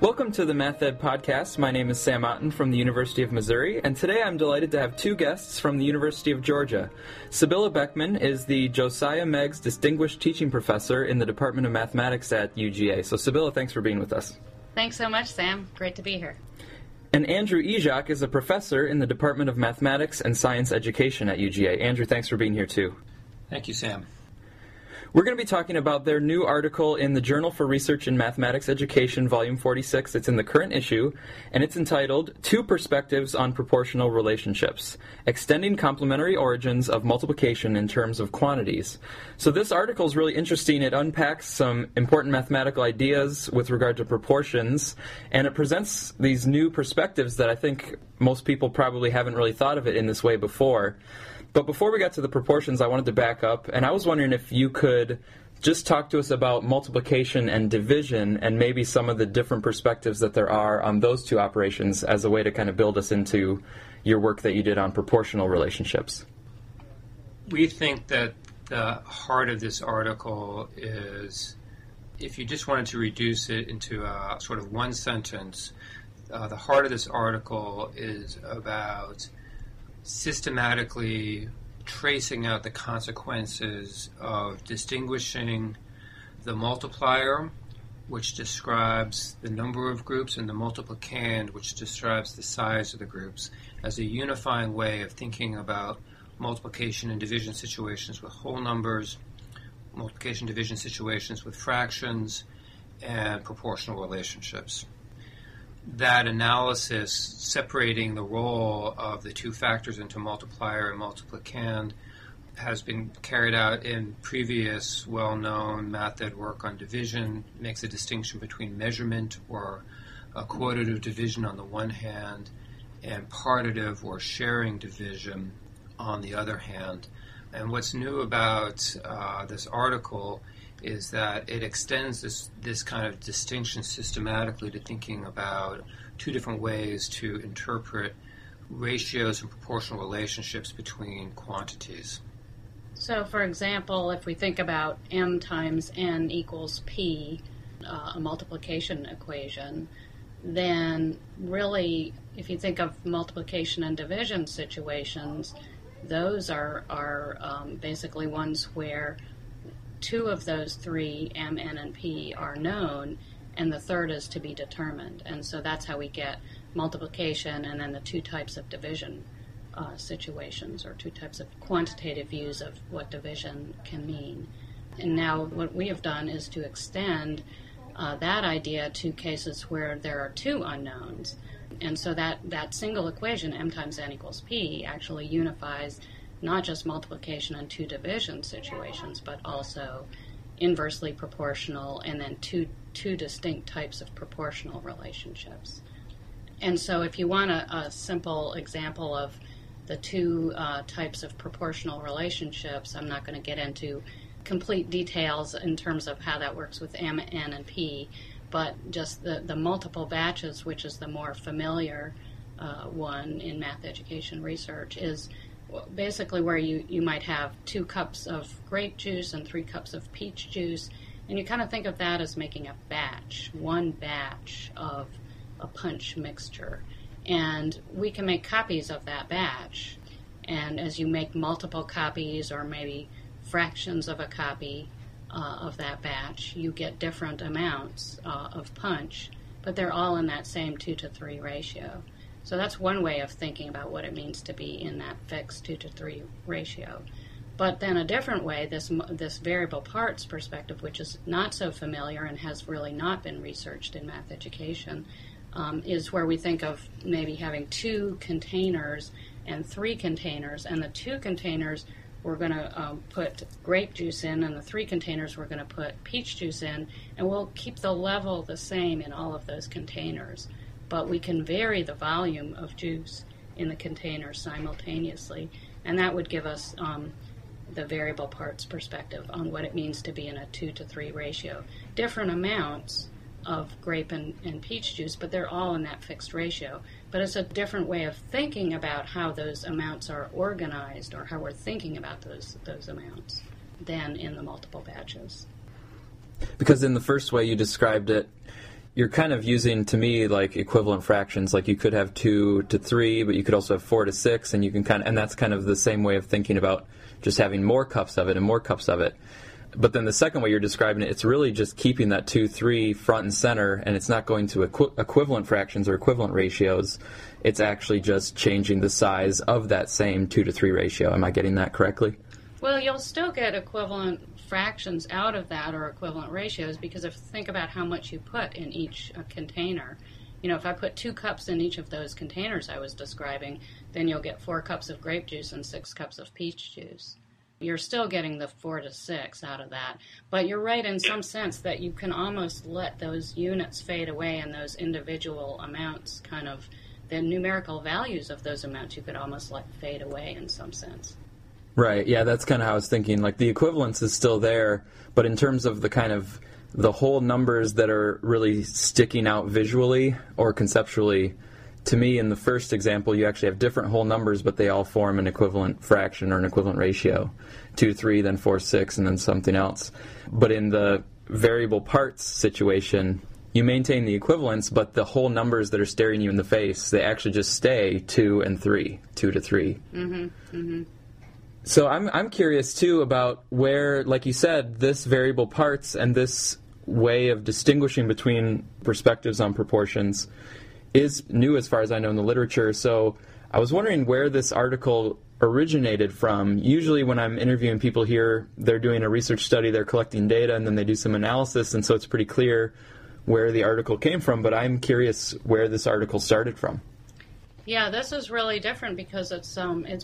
Welcome to the Math Ed Podcast. My name is Sam Otten from the University of Missouri, and today I'm delighted to have two guests from the University of Georgia. Sybilla Beckman is the Josiah Meggs Distinguished Teaching Professor in the Department of Mathematics at UGA. So Sybilla, thanks for being with us. Thanks so much, Sam. Great to be here. And Andrew Izsák is a professor in the Department of Mathematics and Science Education at UGA. Andrew, thanks for being here too. Thank you, Sam. We're going to be talking about their new article in the Journal for Research in Mathematics Education, Volume 46. It's in the current issue, and it's entitled, Two Perspectives on Proportional Relationships, Extending Complementary Origins of Multiplication in Terms of Quantities. So this article is really interesting. It unpacks some important mathematical ideas with regard to proportions, and it presents these new perspectives that I think most people probably haven't really thought of it in this way before. But before we got to the proportions, I wanted to back up, and I was wondering if you could just talk to us about multiplication and division and maybe some of the different perspectives that there are on those two operations as a way to kind of build us into your work that you did on proportional relationships. We think that the heart of this article is, if you just wanted to reduce it into a sort of one sentence, the heart of this article is about systematically tracing out the consequences of distinguishing the multiplier, which describes the number of groups, and the multiplicand, which describes the size of the groups, as a unifying way of thinking about multiplication and division situations with whole numbers, multiplication and division situations with fractions, and proportional relationships. That analysis, separating the role of the two factors into multiplier and multiplicand, has been carried out in previous well-known math ed work on division. It makes a distinction between measurement or quotative division on the one hand and partitive or sharing division on the other hand. And what's new about this article is that it extends this kind of distinction systematically to thinking about two different ways to interpret ratios and proportional relationships between quantities. So, for example, if we think about m times n equals p, a multiplication equation, then really, if you think of multiplication and division situations, those are basically ones where two of those three, M, N, and P, are known, and the third is to be determined. And so that's how we get multiplication and then the two types of division situations, or two types of quantitative views of what division can mean. And now what we have done is to extend that idea to cases where there are two unknowns. And so that single equation, M times N equals P, actually unifies not just multiplication and two division situations, but also inversely proportional and then two distinct types of proportional relationships. And so if you want a simple example of the two types of proportional relationships, I'm not going to get into complete details in terms of how that works with M, N, and P, but just the multiple batches, which is the more familiar one in math education research, is basically where you might have 2 cups of grape juice and 3 cups of peach juice, and you kind of think of that as making a batch, one batch of a punch mixture. And we can make copies of that batch, and as you make multiple copies or maybe fractions of a copy of that batch, you get different amounts of punch, but they're all in that same 2-to-3 ratio. So that's one way of thinking about what it means to be in that fixed 2-to-3 ratio. But then a different way, this variable parts perspective, which is not so familiar and has really not been researched in math education, is where we think of maybe having 2 containers and 3 containers, and the 2 containers we're going to put grape juice in, and the 3 containers we're going to put peach juice in, and we'll keep the level the same in all of those containers. But we can vary the volume of juice in the container simultaneously, and that would give us the variable parts perspective on what it means to be in a 2-to-3 ratio. Different amounts of grape and peach juice, but they're all in that fixed ratio. But it's a different way of thinking about how those amounts are organized, or how we're thinking about those amounts, than in the multiple batches. Because in the first way you described it, you're kind of using, to me, like equivalent fractions. Like you could have 2 to 3, but you could also have 4 to 6, and you can kind of, and that's kind of the same way of thinking about just having more cups of it and more cups of it. But then the second way you're describing it, it's really just keeping that 2-3 front and center, and it's not going to equivalent fractions or equivalent ratios. It's actually just changing the size of that same 2-to-3 ratio. Am I getting that correctly? Well, you'll still get equivalent fractions out of that, or equivalent ratios, because if think about how much you put in each container. You know, if I put 2 cups in each of those containers I was describing, then you'll get 4 cups of grape juice and 6 cups of peach juice. You're still getting the 4 to 6 out of that. But you're right in some sense that you can almost let those units fade away, and those individual amounts, kind of the numerical values of those amounts, you could almost let fade away in some sense. Right, yeah, that's kind of how I was thinking. Like the equivalence is still there, but in terms of the kind of the whole numbers that are really sticking out visually or conceptually, to me in the first example you actually have different whole numbers, but they all form an equivalent fraction or an equivalent ratio. 2, 3, then 4, 6, and then something else. But in the variable parts situation, you maintain the equivalence, but the whole numbers that are staring you in the face, they actually just stay 2 and 3, 2 to 3. Mm-hmm, mm-hmm. So I'm curious too about where, like you said, this variable parts and this way of distinguishing between perspectives on proportions is new as far as I know in the literature. So I was wondering where this article originated from. Usually when I'm interviewing people here, they're doing a research study, they're collecting data, and then they do some analysis, and so it's pretty clear where the article came from, but I'm curious where this article started from. Yeah, this is really different because it's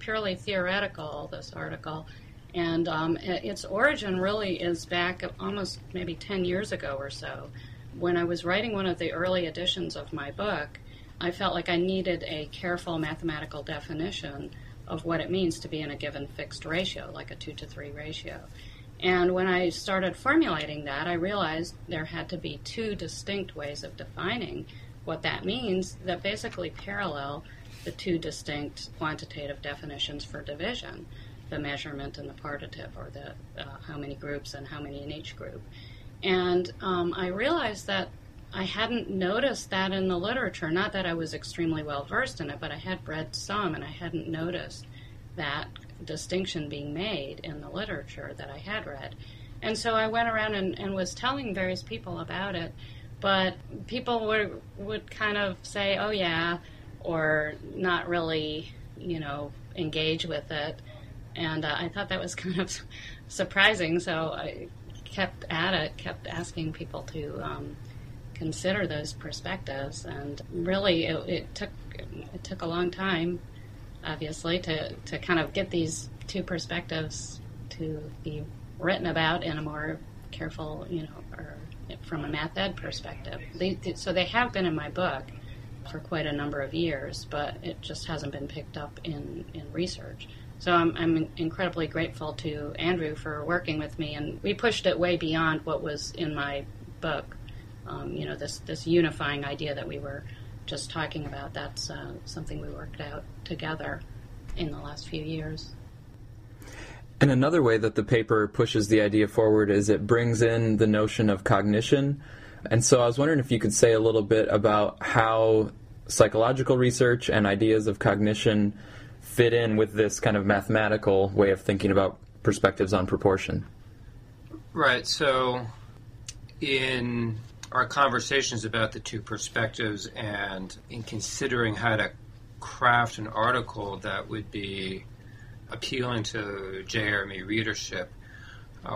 purely theoretical, this article, and its origin really is back almost maybe 10 years ago or so. When I was writing one of the early editions of my book, I felt like I needed a careful mathematical definition of what it means to be in a given fixed ratio, like a 2-to-3 ratio. And when I started formulating that, I realized there had to be 2 distinct ways of defining what that means, that basically parallel the 2 distinct quantitative definitions for division, the measurement and the partitive, or the how many groups and how many in each group. And I realized that I hadn't noticed that in the literature, not that I was extremely well versed in it, but I had read some and I hadn't noticed that distinction being made in the literature that I had read. And so I went around and was telling various people about it, but people would kind of say, oh yeah, or not really, you know, engage with it. And I thought that was kind of surprising, so I kept at it, kept asking people to consider those perspectives. And really, it took a long time, obviously, to kind of get these 2 perspectives to be written about in a more careful, you know, or from a math ed perspective. So they have been in my book for quite a number of years, but it just hasn't been picked up in research. So I'm incredibly grateful to Andrew for working with me, and we pushed it way beyond what was in my book. You know, this unifying idea that we were just talking about, that's something we worked out together in the last few years. And another way that the paper pushes the idea forward is it brings in the notion of cognition. And so I was wondering if you could say a little bit about how psychological research and ideas of cognition fit in with this kind of mathematical way of thinking about perspectives on proportion. Right. So in our conversations about the 2 perspectives and in considering how to craft an article that would be appealing to JRME readership,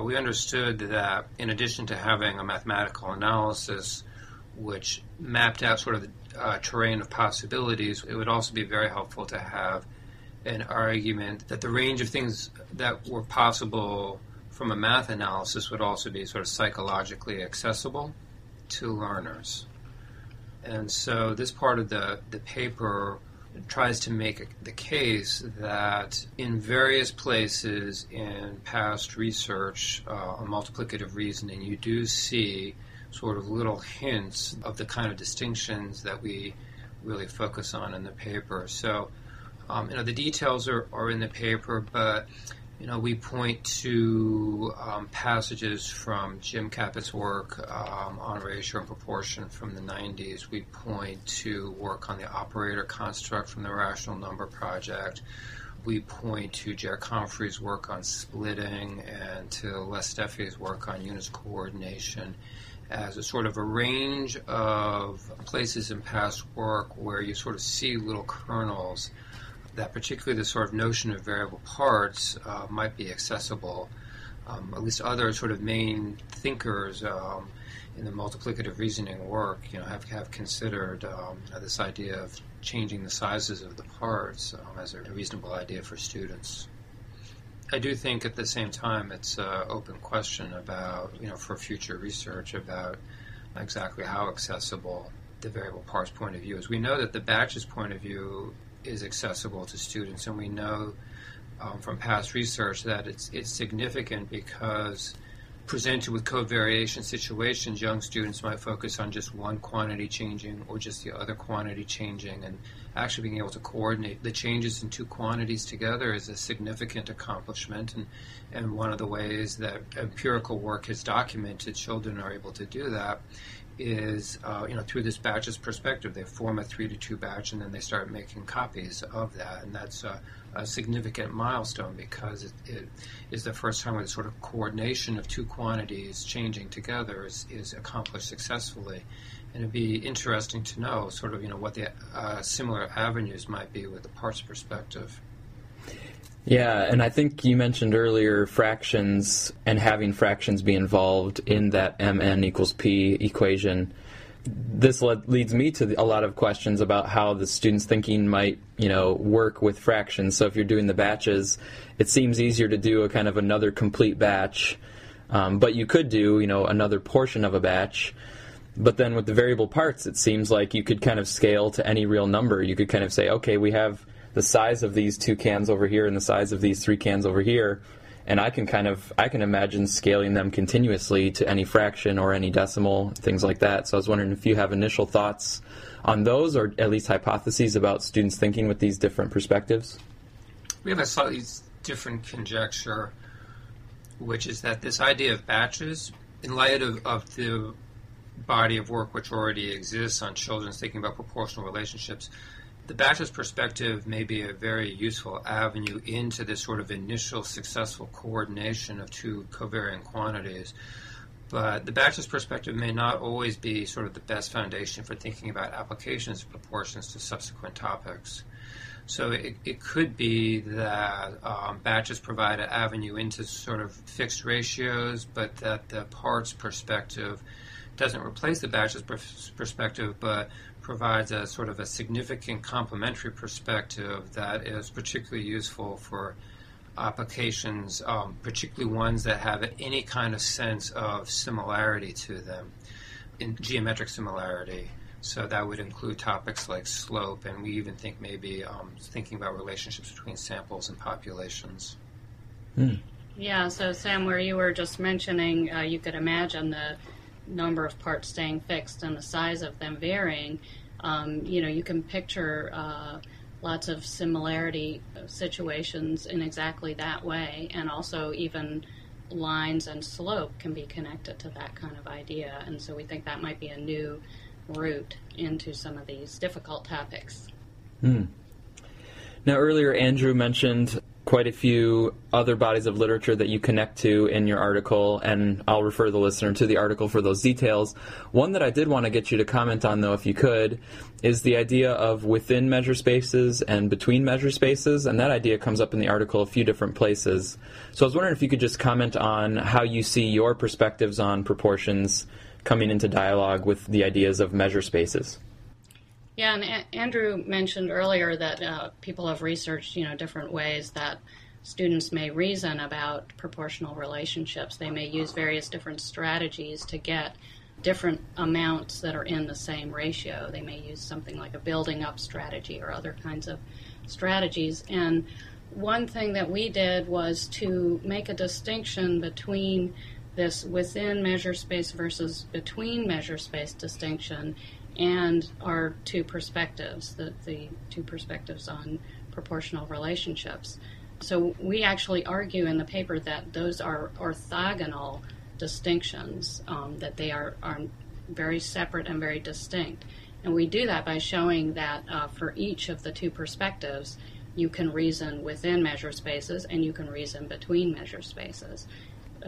we understood that in addition to having a mathematical analysis which mapped out sort of the terrain of possibilities, it would also be very helpful to have an argument that the range of things that were possible from a math analysis would also be sort of psychologically accessible to learners. And so this part of the paper tries to make the case that in various places in past research on multiplicative reasoning, you do see sort of little hints of the kind of distinctions that we really focus on in the paper. So, the details are in the paper, but, we point to passages from Jim Kappan's work on ratio and proportion from the 90s. We point to work on the operator construct from the Rational Number Project. We point to Jared Comfrey's work on splitting and to Les Steffi's work on units coordination as a sort of a range of places in past work where you sort of see little kernels that particularly the sort of notion of variable parts might be accessible. At least other sort of main thinkers in the multiplicative reasoning work, have considered this idea of changing the sizes of the parts as a reasonable idea for students. I do think at the same time it's an open question about, for future research about exactly how accessible the variable parts point of view is. We know that the batches point of view is accessible to students, and we know from past research that it's significant because presented with covariation situations, young students might focus on just one quantity changing or just the other quantity changing, and actually being able to coordinate the changes in two quantities together is a significant accomplishment, and one of the ways that empirical work has documented children are able to do that is through this batches perspective. They form a 3-to-2 batch and then they start making copies of that, and that's a significant milestone because it is the first time where the sort of coordination of two quantities changing together is accomplished successfully. And it'd be interesting to know sort of what the similar avenues might be with the parts perspective. Yeah, and I think you mentioned earlier fractions and having fractions be involved in that MN equals P equation. This leads me to a lot of questions about how the students' thinking might, work with fractions. So if you're doing the batches, it seems easier to do a kind of another complete batch, but you could do, another portion of a batch. But then with the variable parts, it seems like you could kind of scale to any real number. You could kind of say, okay, we have the size of these 2 cans over here and the size of these 3 cans over here, and I can imagine scaling them continuously to any fraction or any decimal, things like that. So I was wondering if you have initial thoughts on those, or at least hypotheses about students thinking with these different perspectives. We have a slightly different conjecture, which is that this idea of batches, in light of the body of work which already exists on children's thinking about proportional relationships, the batches perspective may be a very useful avenue into this sort of initial successful coordination of two covariant quantities. But the batches perspective may not always be sort of the best foundation for thinking about applications of proportions to subsequent topics. So it could be that batches provide an avenue into sort of fixed ratios, but that the parts perspective doesn't replace the batches perspective, but provides a sort of a significant complementary perspective that is particularly useful for applications, particularly ones that have any kind of sense of similarity to them, in geometric similarity. So that would include topics like slope, and we even think maybe thinking about relationships between samples and populations. Mm. Yeah, so Sam, where you were just mentioning, you could imagine the number of parts staying fixed and the size of them varying, you can picture lots of similarity situations in exactly that way, and also even lines and slope can be connected to that kind of idea, and so we think that might be a new route into some of these difficult topics. Mm. Now earlier Andrew mentioned quite a few other bodies of literature that you connect to in your article, and I'll refer the listener to the article for those details. One that I did want to get you to comment on, though, if you could, is the idea of within measure spaces and between measure spaces, and that idea comes up in the article a few different places. So I was wondering if you could just comment on how you see your perspectives on proportions coming into dialogue with the ideas of measure spaces. Yeah, and Andrew mentioned earlier that people have researched, different ways that students may reason about proportional relationships. They may use various different strategies to get different amounts that are in the same ratio. They may use something like a building up strategy or other kinds of strategies. And one thing that we did was to make a distinction between this within measure space versus between measure space distinction and our two perspectives, the two perspectives on proportional relationships. So we actually argue in the paper that those are orthogonal distinctions, that they are very separate and very distinct. And we do that by showing that for each of the two perspectives, you can reason within measure spaces and you can reason between measure spaces.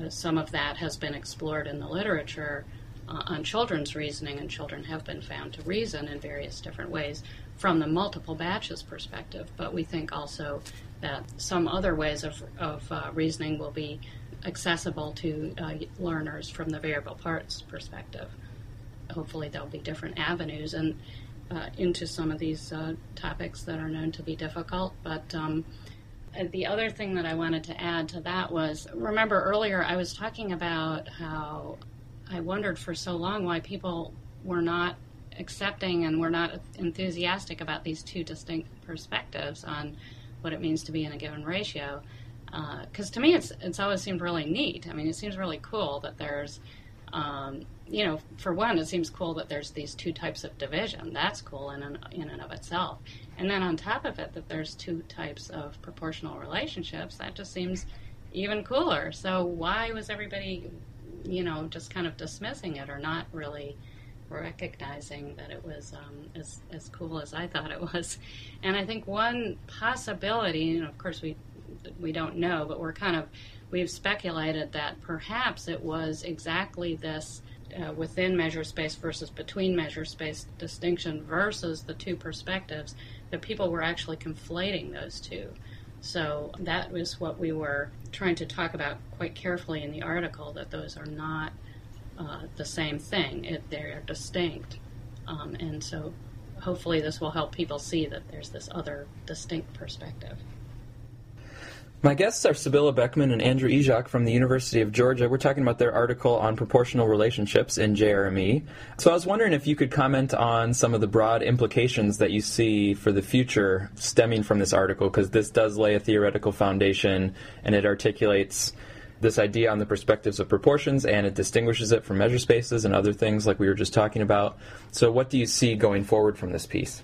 Some of that has been explored in the literature on children's reasoning, and children have been found to reason in various different ways from the multiple batches perspective. But we think also that some other ways of reasoning will be accessible to learners from the variable parts perspective. Hopefully there'll be different avenues and into some of these topics that are known to be difficult. But the other thing that I wanted to add to that was, remember earlier I was talking about how I wondered for so long why people were not accepting and were not enthusiastic about these two distinct perspectives on what it means to be in a given ratio. Because to me it's always seemed really neat. I mean, it seems really cool that there's you know, for one, it seems cool that there's these two types of division. That's cool in and of itself. And then on top of it, that there's two types of proportional relationships, that just seems even cooler. So why was everybody, you know, just kind of dismissing it or not really recognizing that it was as cool as I thought it was? And I think one possibility, and of course we don't know, but we've speculated that perhaps it was exactly this within measure space versus between measure space distinction versus the two perspectives, that people were actually conflating those two. So that was what we were trying to talk about quite carefully in the article, that those are not the same thing. They're distinct. And so hopefully this will help people see that there's this other distinct perspective. My guests are Sybilla Beckman and Andrew Izsák from the University of Georgia. We're talking about their article on proportional relationships in JRME. So I was wondering if you could comment on some of the broad implications that you see for the future stemming from this article, because this does lay a theoretical foundation and it articulates this idea on the perspectives of proportions, and it distinguishes it from measure spaces and other things like we were just talking about. So what do you see going forward from this piece?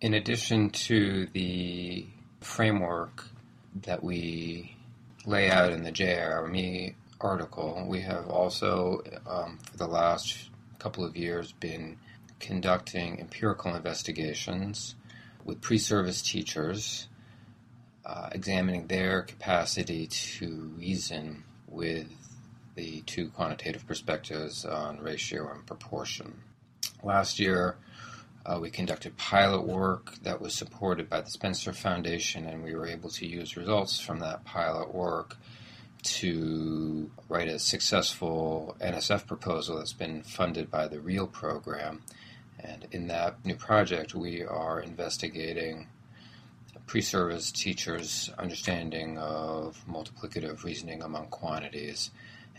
In addition to the framework that we lay out in the JRME article, we have also, for the last couple of years, been conducting empirical investigations with pre-service teachers, examining their capacity to reason with the two quantitative perspectives on ratio and proportion. Last year, we conducted pilot work that was supported by the Spencer Foundation, and we were able to use results from that pilot work to write a successful NSF proposal that's been funded by the REAL program. And in that new project, we are investigating pre-service teachers' understanding of multiplicative reasoning among quantities.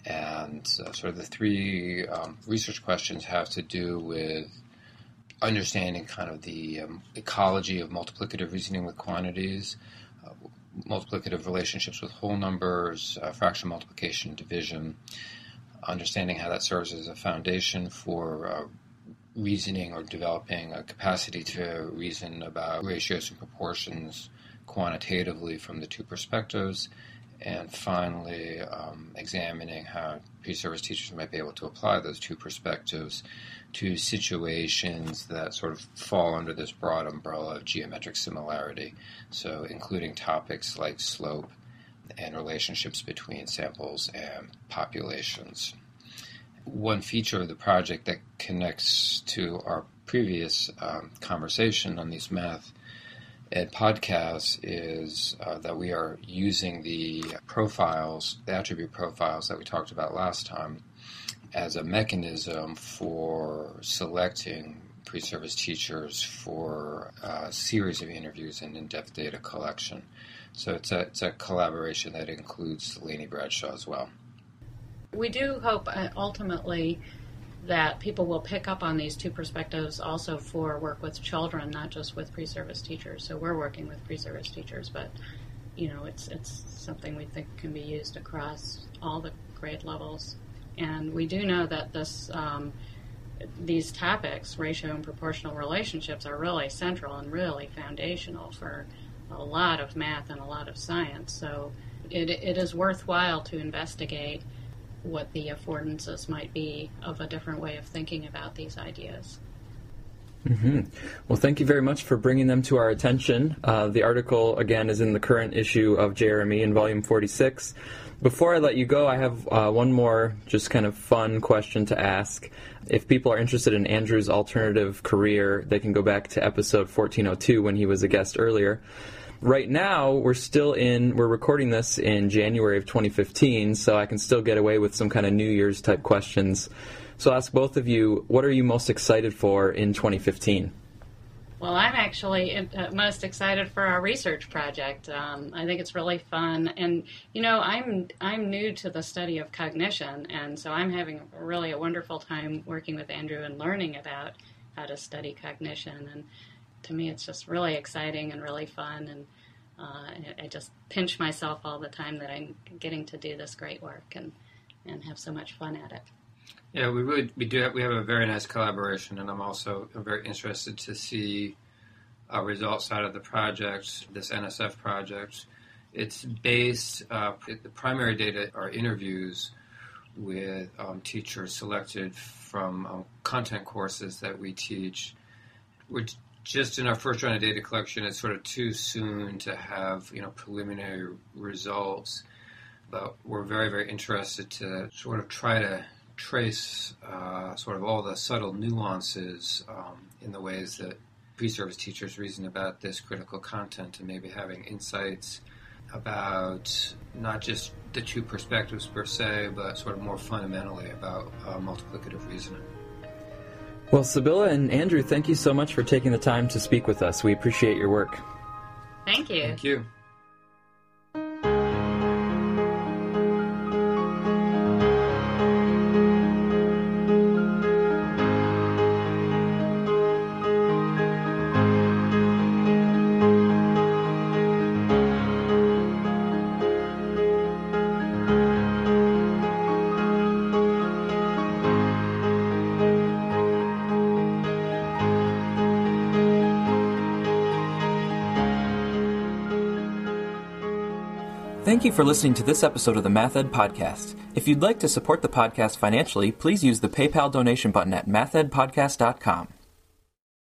And sort of the three research questions have to do with understanding kind of the ecology of multiplicative reasoning with quantities, multiplicative relationships with whole numbers, fraction multiplication, division, understanding how that serves as a foundation for reasoning or developing a capacity to reason about ratios and proportions quantitatively from the two perspectives, and finally examining how pre-service teachers might be able to apply those two perspectives to situations that sort of fall under this broad umbrella of geometric similarity, so including topics like slope and relationships between samples and populations. One feature of the project that connects to our previous conversation on these math ed podcasts is that we are using the profiles, the attribute profiles that we talked about last time, as a mechanism for selecting pre-service teachers for a series of interviews and in-depth data collection. So it's a collaboration that includes Laney Bradshaw as well. We do hope ultimately that people will pick up on these two perspectives also for work with children, not just with pre-service teachers. So we're working with pre-service teachers, but you know, it's something we think can be used across all the grade levels. And we do know that this these topics, ratio and proportional relationships, are really central and really foundational for a lot of math and a lot of science. So it is worthwhile to investigate what the affordances might be of a different way of thinking about these ideas. Mm-hmm. Well, thank you very much for bringing them to our attention. The article, again, is in the current issue of JRME in Volume 46. Before I let you go, I have one more just kind of fun question to ask. If people are interested in Andrew's alternative career, they can go back to episode 1402 when he was a guest earlier. Right now, we're recording this in January of 2015, so I can still get away with some kind of New Year's type questions. So I'll ask both of you, what are you most excited for in 2015? Well, I'm actually most excited for our research project. I think it's really fun. And, you know, I'm new to the study of cognition, and so I'm having really a wonderful time working with Andrew and learning about how to study cognition. And to me, it's just really exciting and really fun. And I just pinch myself all the time that I'm getting to do this great work and have so much fun at it. Yeah, we have a very nice collaboration, and I'm also very interested to see results out of the project, this NSF project. It's based, the primary data are interviews with teachers selected from content courses that we teach. We're just in our first round of data collection. It's sort of too soon to have, you know, preliminary results, but we're very, very interested to sort of try to trace sort of all the subtle nuances in the ways that pre-service teachers reason about this critical content, and maybe having insights about not just the two perspectives per se, but sort of more fundamentally about multiplicative reasoning. Well, Sybilla and Andrew, thank you so much for taking the time to speak with us. We appreciate your work. Thank you. Thank you. Thank you for listening to this episode of the Math Ed Podcast. If you'd like to support the podcast financially, please use the PayPal donation button at mathedpodcast.com.